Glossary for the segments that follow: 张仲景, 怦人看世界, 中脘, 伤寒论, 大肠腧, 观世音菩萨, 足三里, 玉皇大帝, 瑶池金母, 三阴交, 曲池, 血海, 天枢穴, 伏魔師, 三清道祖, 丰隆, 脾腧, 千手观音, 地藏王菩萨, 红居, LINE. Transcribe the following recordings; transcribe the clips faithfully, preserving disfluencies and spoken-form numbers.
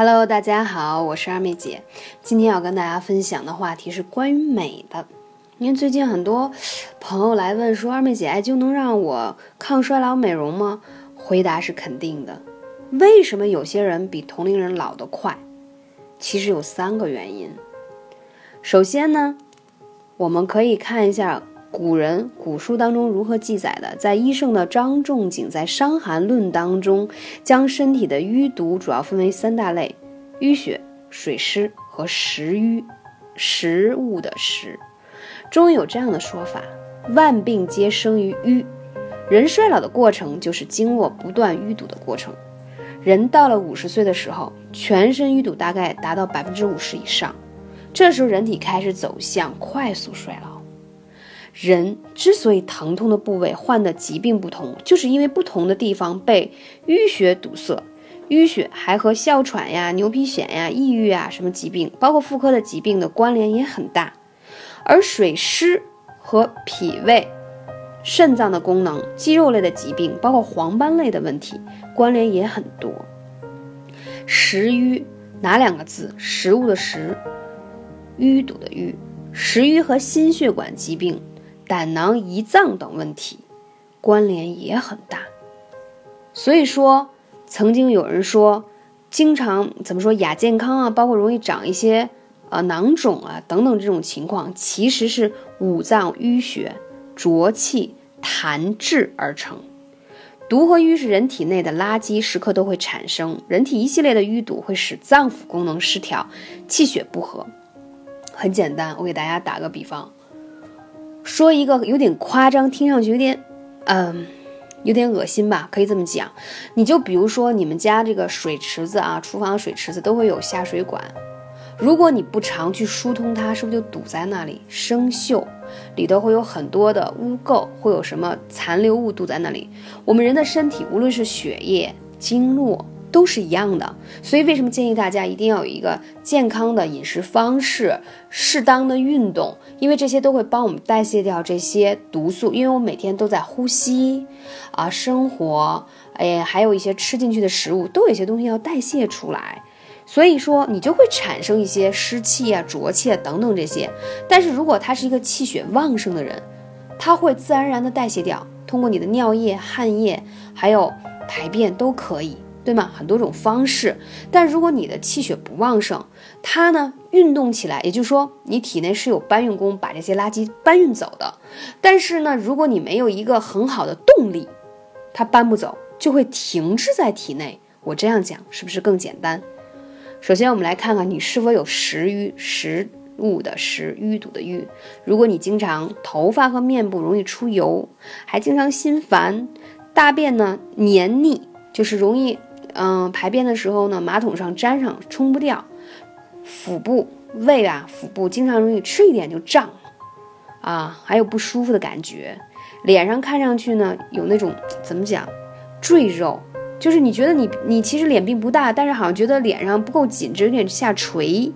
Hello， 大家好，我是二妹姐。今天要跟大家分享的话题是关于美的。因为最近很多朋友来问说，二妹姐，就能让我抗衰老美容吗？回答是肯定的。为什么有些人比同龄人老得快？其实有三个原因。首先呢，我们可以看一下古人古书当中如何记载的。在医圣的张仲景在《伤寒论》当中，将身体的淤毒主要分为三大类：淤血、水湿和食瘀，食物的食。中医有这样的说法：万病皆生于瘀。人衰老的过程就是经过不断淤堵的过程。人到了五十岁的时候，全身淤堵大概达到百分之五十以上，这时候人体开始走向快速衰老。人之所以疼痛的部位患的疾病不同，就是因为不同的地方被淤血堵塞。淤血还和哮喘呀、牛皮癣呀、抑郁啊什么疾病，包括妇科的疾病的关联也很大。而水湿和脾胃、肾脏的功能、肌肉类的疾病，包括黄斑类的问题关联也很多。食瘀哪两个字？食物的食，淤堵的淤。食瘀和心血管疾病、胆囊、胰脏等问题关联也很大。所以说曾经有人说，经常怎么说亚健康啊，包括容易长一些呃囊肿啊等等，这种情况其实是五脏淤血、浊气、痰滞而成。毒和瘀是人体内的垃圾，时刻都会产生。人体一系列的淤堵会使脏腑功能失调，气血不和。很简单，我给大家打个比方，说一个有点夸张，听上去有点嗯，有点恶心吧，可以这么讲。你就比如说你们家这个水池子啊，厨房水池子都会有下水管，如果你不常去疏通它，是不是就堵在那里生锈，里头会有很多的污垢，会有什么残留物堵在那里。我们人的身体无论是血液、经络都是一样的，所以为什么建议大家一定要有一个健康的饮食方式，适当的运动，因为这些都会帮我们代谢掉这些毒素。因为我每天都在呼吸啊，生活，哎，还有一些吃进去的食物，都有一些东西要代谢出来，所以说你就会产生一些湿气啊、浊气啊等等这些。但是如果他是一个气血旺盛的人，他会自然而然的代谢掉，通过你的尿液、汗液还有排便都可以，对吗？很多种方式。但如果你的气血不旺盛，它呢运动起来，也就是说你体内是有搬运工把这些垃圾搬运走的，但是呢如果你没有一个很好的动力，它搬不走，就会停滞在体内。我这样讲是不是更简单？首先我们来看看你是否有食瘀，食物的食，淤堵的淤。如果你经常头发和面部容易出油，还经常心烦，大便呢黏腻，就是容易嗯，排便的时候呢，马桶上沾上冲不掉，腹部胃啊，腹部经常容易吃一点就胀了啊，还有不舒服的感觉，脸上看上去呢有那种怎么讲赘肉，就是你觉得你你其实脸并不大，但是好像觉得脸上不够紧致，有点下垂。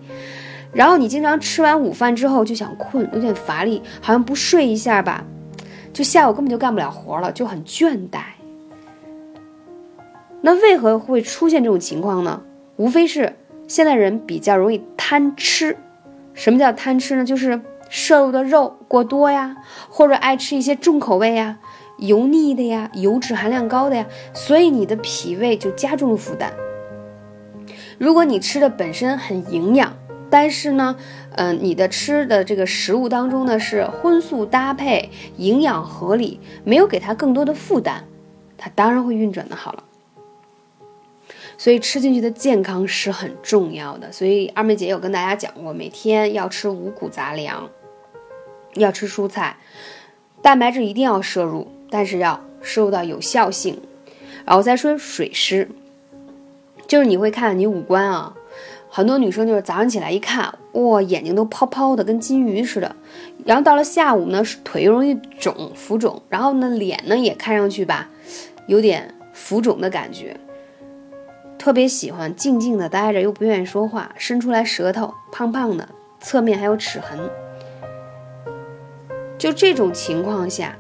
然后你经常吃完午饭之后就想困，有点乏力，好像不睡一下吧，就下午根本就干不了活了，就很倦怠。那为何会出现这种情况呢？无非是现代人比较容易贪吃。什么叫贪吃呢？就是摄入的肉过多呀，或者爱吃一些重口味呀、油腻的呀、油脂含量高的呀，所以你的脾胃就加重了负担。如果你吃的本身很营养，但是呢，嗯、呃，你的吃的这个食物当中呢是荤素搭配，营养合理，没有给它更多的负担，它当然会运转的好了。所以吃进去的健康是很重要的。所以二妹姐有跟大家讲过，每天要吃五谷杂粮，要吃蔬菜，蛋白质一定要摄入，但是要摄入到有效性。然后再说水湿，就是你会看你五官啊，很多女生就是早上起来一看，哇、哦，眼睛都泡泡的，跟金鱼似的。然后到了下午呢，腿又容易肿、浮肿，然后呢，脸呢也看上去吧，有点浮肿的感觉。特别喜欢静静的待着，又不愿意说话，伸出来舌头，胖胖的，侧面还有齿痕。就这种情况下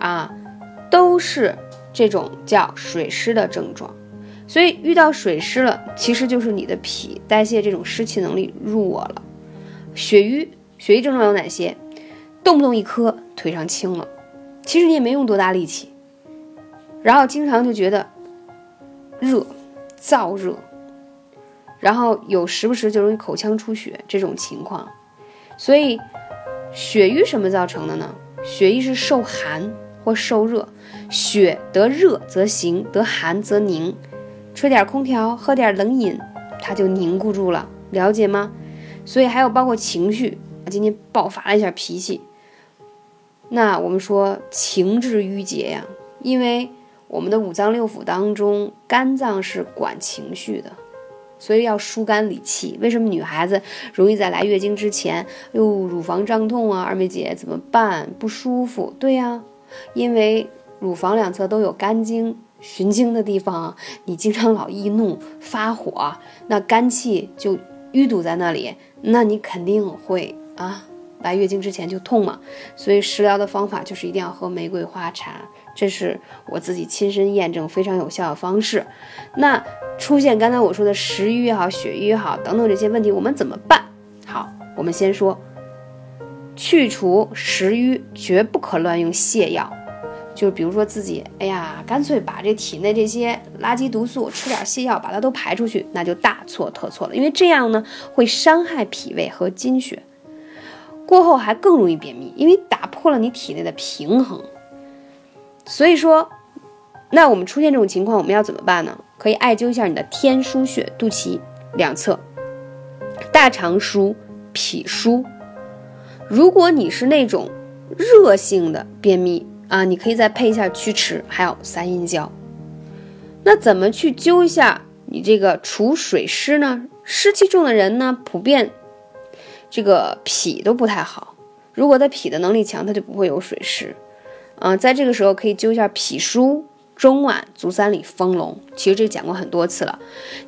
啊，都是这种叫水湿的症状。所以遇到水湿了，其实就是你的脾代谢这种湿气能力弱了。血瘀，血瘀症状有哪些？动不动一磕，腿上青了，其实你也没用多大力气，然后经常就觉得热，燥热，然后有时不时就容易口腔出血这种情况。所以血瘀什么造成的呢？血瘀是受寒或受热，血得热则行，得寒则凝，吹点空调，喝点冷饮，它就凝固住了，了解吗？所以还有包括情绪，今天爆发了一下脾气，那我们说情志郁结呀，因为我们的五脏六腑当中，肝脏是管情绪的，所以要疏肝理气。为什么女孩子容易在来月经之前又乳房胀痛啊？二妹姐怎么办？不舒服？对呀、啊，因为乳房两侧都有肝经循经的地方，你经常老易怒发火，那肝气就淤堵在那里，那你肯定会啊来月经之前就痛嘛。所以食疗的方法就是一定要喝玫瑰花茶，这是我自己亲身验证非常有效的方式。那出现刚才我说的食瘀也好，血瘀也好等等这些问题，我们怎么办？好，我们先说去除食瘀，绝不可乱用泻药。就比如说自己哎呀干脆把这体内这些垃圾毒素吃点泻药把它都排出去，那就大错特错了，因为这样呢会伤害脾胃和津血，过后还更容易便秘，因为打破了你体内的平衡。所以说那我们出现这种情况我们要怎么办呢？可以艾灸一下你的天枢穴，肚脐两侧，大肠腧、脾腧。如果你是那种热性的便秘啊，你可以再配一下曲池还有三阴交。那怎么去灸一下你这个除水湿呢？湿气重的人呢普遍这个脾都不太好，如果他脾的能力强，他就不会有水湿啊。在这个时候可以灸一下脾腧、中脘、足三里、丰隆，其实这讲过很多次了。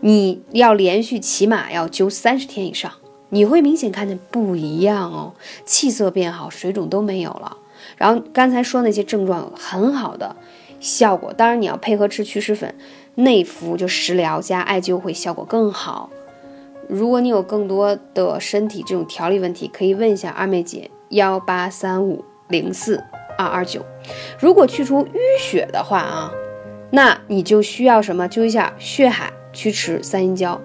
你要连续起码要灸三十天以上，你会明显看见不一样哦，气色变好，水肿都没有了，然后刚才说那些症状有很好的效果。当然你要配合吃祛湿粉，内服就食疗加艾灸会效果更好。如果你有更多的身体这种调理问题，可以问一下二妹姐幺八三五零四二二九。如果去除淤血的话啊，那你就需要什么？灸一下血海、曲池、三阴交，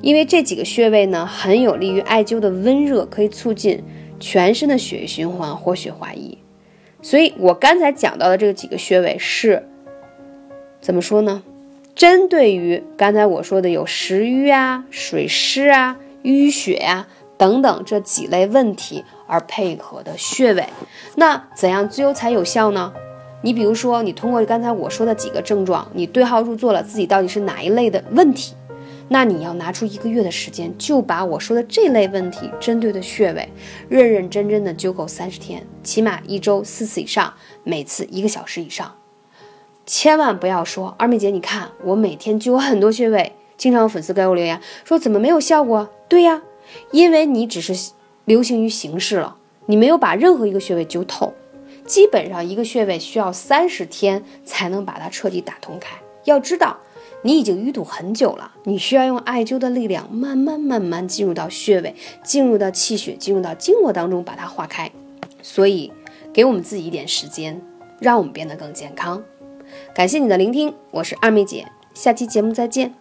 因为这几个穴位呢很有利于艾灸的温热，可以促进全身的血液循环、活血化瘀。所以我刚才讲到的这几个穴位是怎么说呢？针对于刚才我说的有食瘀啊、水湿啊、淤血啊等等这几类问题而配合的穴位。那怎样灸才有效呢？你比如说你通过刚才我说的几个症状，你对号入座了自己到底是哪一类的问题，那你要拿出一个月的时间，就把我说的这类问题针对的穴位认认真真的灸够三十天，起码一周四次以上，每次一个小时以上。千万不要说二妹姐你看我每天灸很多穴位，经常有粉丝给我留言说怎么没有效果。对呀，因为你只是流行于形式了，你没有把任何一个穴位灸透。基本上一个穴位需要三十天才能把它彻底打通开，要知道你已经淤堵很久了，你需要用艾灸的力量慢慢慢慢进入到穴位，进入到气血，进入到经络当中把它化开。所以给我们自己一点时间，让我们变得更健康。感谢你的聆听，我是二妹姐，下期节目再见。